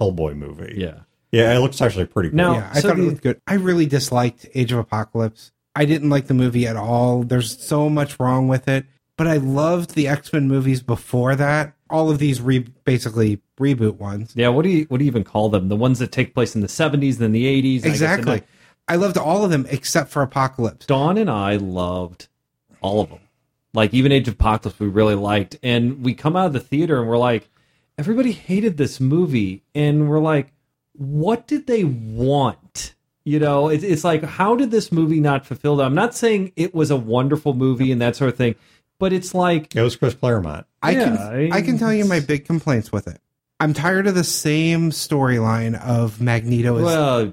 Hellboy movie. Yeah. Yeah, it looks actually pretty cool. I thought it looked good. I really disliked Age of Apocalypse. I didn't like the movie at all. There's so much wrong with it. But I loved the X-Men movies before that. All of these basically reboot ones. Yeah, what do you even call them? The ones that take place in the 70s and the 80s. Exactly. I loved all of them except for Apocalypse. Dawn and I loved all of them. Like, even Age of Apocalypse we really liked. And we come out of the theater and we're like, everybody hated this movie. And we're like, what did they want? It's like, how did this movie not fulfill that? I'm not saying it was a wonderful movie and that sort of thing. But it's like... It was Chris Claremont. I can tell you my big complaints with it. I'm tired of the same storyline of Magneto.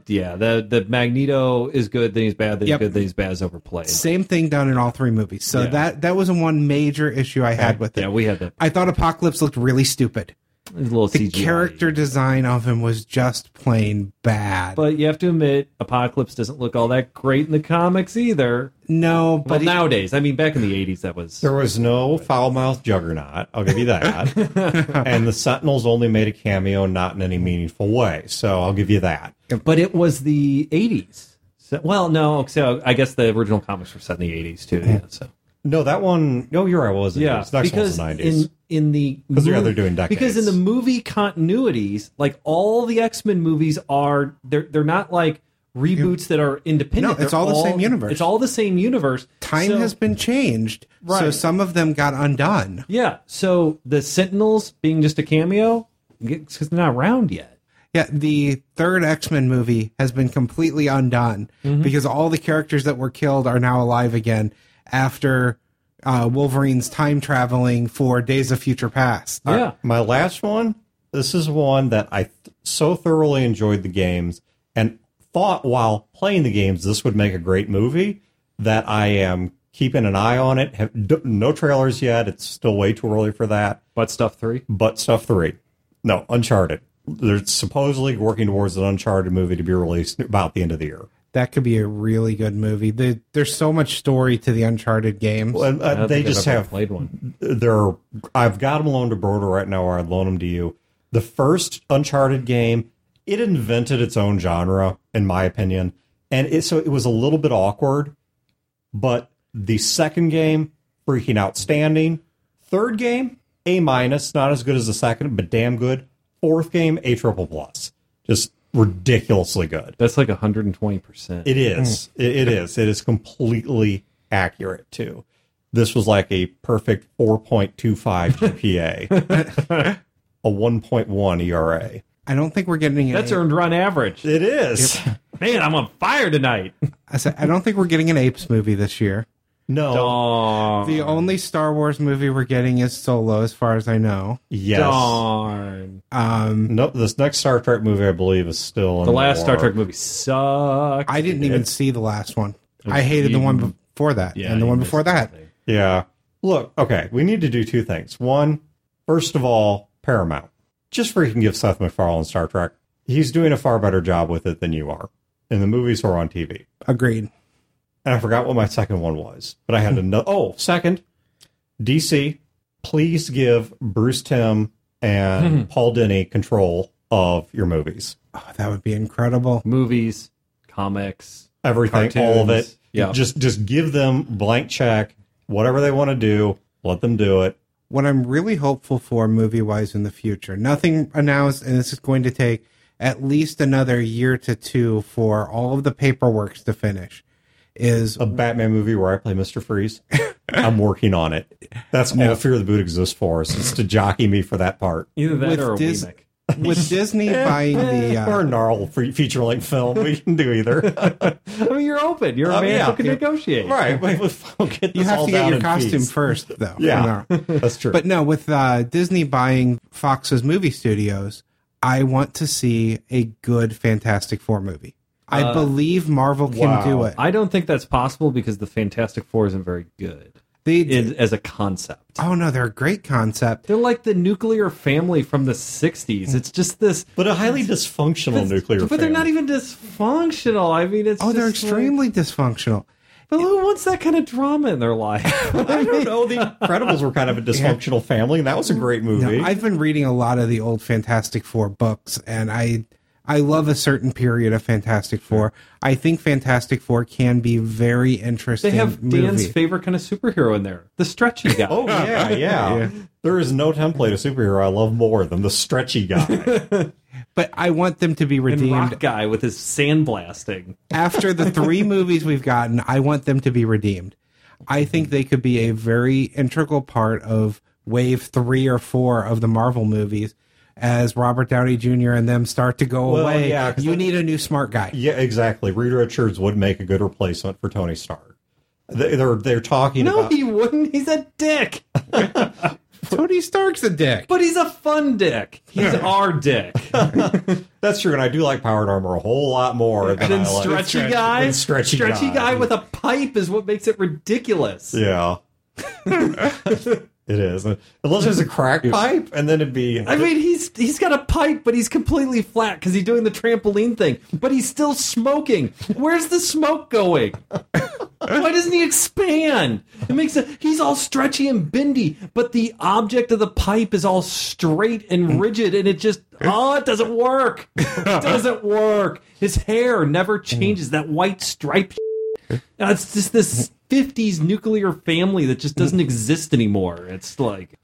The Magneto is good, then he's bad, then he's good, then he's bad is overplayed. Same thing done in all three movies. So that was one major issue I had with it. Yeah, we had that. I thought Apocalypse looked really stupid. His little CGI. The character design of him was just plain bad. But you have to admit, Apocalypse doesn't look all that great in the comics either. No, but... Well, nowadays. I mean, back in the 80s, that was... There was no foul-mouthed juggernaut. I'll give you that. And the Sentinels only made a cameo, not in any meaningful way. So I'll give you that. But it was the 80s. So, well, no. So I guess the original comics were set in the 80s, too. Yeah, so... No, that one... No, you're right. Well, it was yeah, the next one's the 90s. Because in the movie continuities, like all the X-Men movies are, they're not like reboots that are independent. No, it's all the same universe. It's all the same universe. Time has been changed, right. So some of them got undone. Yeah, so the Sentinels being just a cameo, because they're not around yet. Yeah, the third X-Men movie has been completely undone because all the characters that were killed are now alive again after... Wolverine's time traveling for Days of Future Past. Yeah. My last one, this is one that I so thoroughly enjoyed the games and thought while playing the games this would make a great movie that I am keeping an eye on it. No trailers yet. It's still way too early for that. But Stuff 3. No, Uncharted. They're supposedly working towards an Uncharted movie to be released about the end of the year. That could be a really good movie. There's so much story to the Uncharted games. Well, they just have played one. I've got them loaned to Brodor right now, or I'd loan them to you. The first Uncharted game, it invented its own genre, in my opinion, and so it was a little bit awkward. But the second game, freaking outstanding. Third game, A-, not as good as the second, but damn good. Fourth game, A+++, just. Ridiculously good. That's like 120%. It is. It is. It is completely accurate, too. This was like a perfect 4.25 GPA. A 1.1 ERA. I don't think we're getting... That's earned run average. It is. Man, I'm on fire tonight. I said, I don't think we're getting an Apes movie this year. No. Darn. The only Star Wars movie we're getting is Solo, as far as I know. Yes. Darn. Nope, this next Star Trek movie, I believe, is still... The last Star Trek movie sucked. I didn't even see the last one. I hated the one before that, and the one before that. Yeah. Look, okay, we need to do two things. One, first of all, Paramount. Just freaking give Seth MacFarlane Star Trek. He's doing a far better job with it than you are. And the movies are on TV. Agreed. And I forgot what my second one was, but I had another. Oh, second, DC, please give Bruce Timm and Paul Dini control of your movies. Oh, that would be incredible. Movies, comics, everything, cartoons, all of it. Yeah, just give them blank check, whatever they want to do, let them do it. What I'm really hopeful for movie-wise in the future, nothing announced, and this is going to take at least another year to two for all of the paperwork to finish. Is a Batman movie where I play Mr. Freeze. I'm working on it. That's all Fear the Boot exists for. It's to jockey me for that part. Either that or a remake. With Disney buying the... or a Gnarl feature-length film. We can do either. I mean, you're open. You're a man who can negotiate. Right. We'll get you have to get your costume first, though. Yeah, that's true. But no, with Disney buying Fox's movie studios, I want to see a good Fantastic Four movie. I believe Marvel can do it. I don't think that's possible because the Fantastic Four isn't very good as a concept. Oh, no, they're a great concept. They're like the nuclear family from the 60s. It's just this... But a highly dysfunctional nuclear family. But they're not even dysfunctional. I mean, it's they're extremely dysfunctional. But who wants that kind of drama in their life? I don't know. The Incredibles were kind of a dysfunctional family, and that was a great movie. No, I've been reading a lot of the old Fantastic Four books, and I love a certain period of Fantastic Four. I think Fantastic Four can be very interesting. They have Dan's favorite kind of superhero in there, the stretchy guy. Oh, yeah. There is no template of superhero I love more than the stretchy guy. But I want them to be redeemed. And Rock Guy with his sandblasting. After the three movies we've gotten, I want them to be redeemed. I think they could be a very integral part of Wave 3 or 4 of the Marvel movies. As Robert Downey Jr. and them start to go away, you need a new smart guy. Yeah, exactly. Reed Richards would make a good replacement for Tony Stark. They're talking about... No, he wouldn't. He's a dick. Tony Stark's a dick. But he's a fun dick. He's our dick. That's true, and I do like Powered Armor a whole lot more than Stretchy Guy. And Stretchy Guy with a pipe is what makes it ridiculous. Yeah. It is. Unless there's a crack pipe, and then it'd be... I mean, he's got a pipe, but he's completely flat because he's doing the trampoline thing. But he's still smoking. Where's the smoke going? Why doesn't he expand? It makes a... He's all stretchy and bendy, but the object of the pipe is all straight and rigid, and it just... Oh, it doesn't work. It doesn't work. His hair never changes. That white stripe... It's just this 50s nuclear family that just doesn't exist anymore. It's like,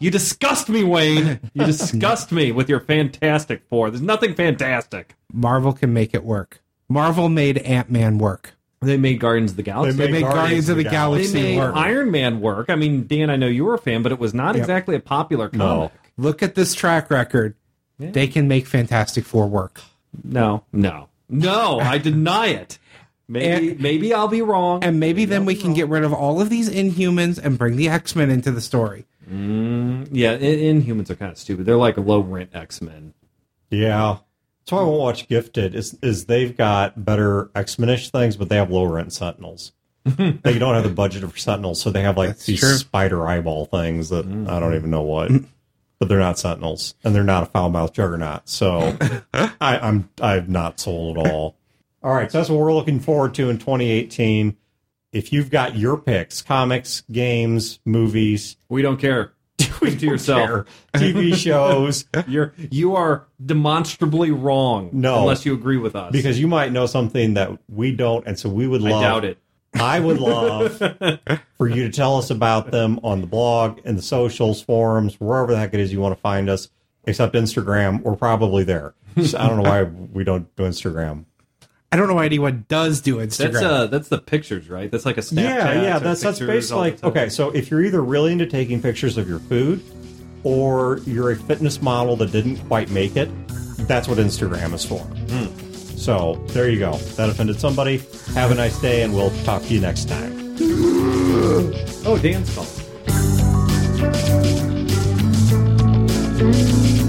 you disgust me, Wayne. You disgust me with your Fantastic Four. There's nothing fantastic. Marvel can make it work. Marvel made Ant-Man work. They made Guardians of the Galaxy. They made Guardians of the Galaxy work. They made Iron Man work. I mean, Dan, I know you were a fan, but it was not exactly a popular comic. No. Look at this track record. Yeah. They can make Fantastic Four work. No, I deny it. Maybe I'll be wrong. And maybe then we can get rid of all of these Inhumans and bring the X-Men into the story. Inhumans are kind of stupid. They're like low-rent X-Men. Yeah. That's why I won't watch Gifted, is they've got better X-Men-ish things, but they have low-rent Sentinels. They don't have the budget for Sentinels, so they have like spider eyeball things that I don't even know what. But they're not Sentinels, and they're not a foul-mouthed juggernaut, so I'm not sold at all. All right, so that's what we're looking forward to in 2018. If you've got your picks, comics, games, movies... We don't care. We do yourself. Care. TV shows. You are demonstrably wrong unless you agree with us. Because you might know something that we don't, and so we would love... I doubt it. I would love for you to tell us about them on the blog, in the socials, forums, wherever the heck it is you want to find us, except Instagram. We're probably there. So I don't know why we don't do Instagram. I don't know why anyone does do Instagram. That's the pictures, right? That's like a Snapchat. Yeah, that's basically like, okay, so if you're either really into taking pictures of your food or you're a fitness model that didn't quite make it, that's what Instagram is for. So there you go. If that offended somebody, have a nice day, and we'll talk to you next time. Dan's calling.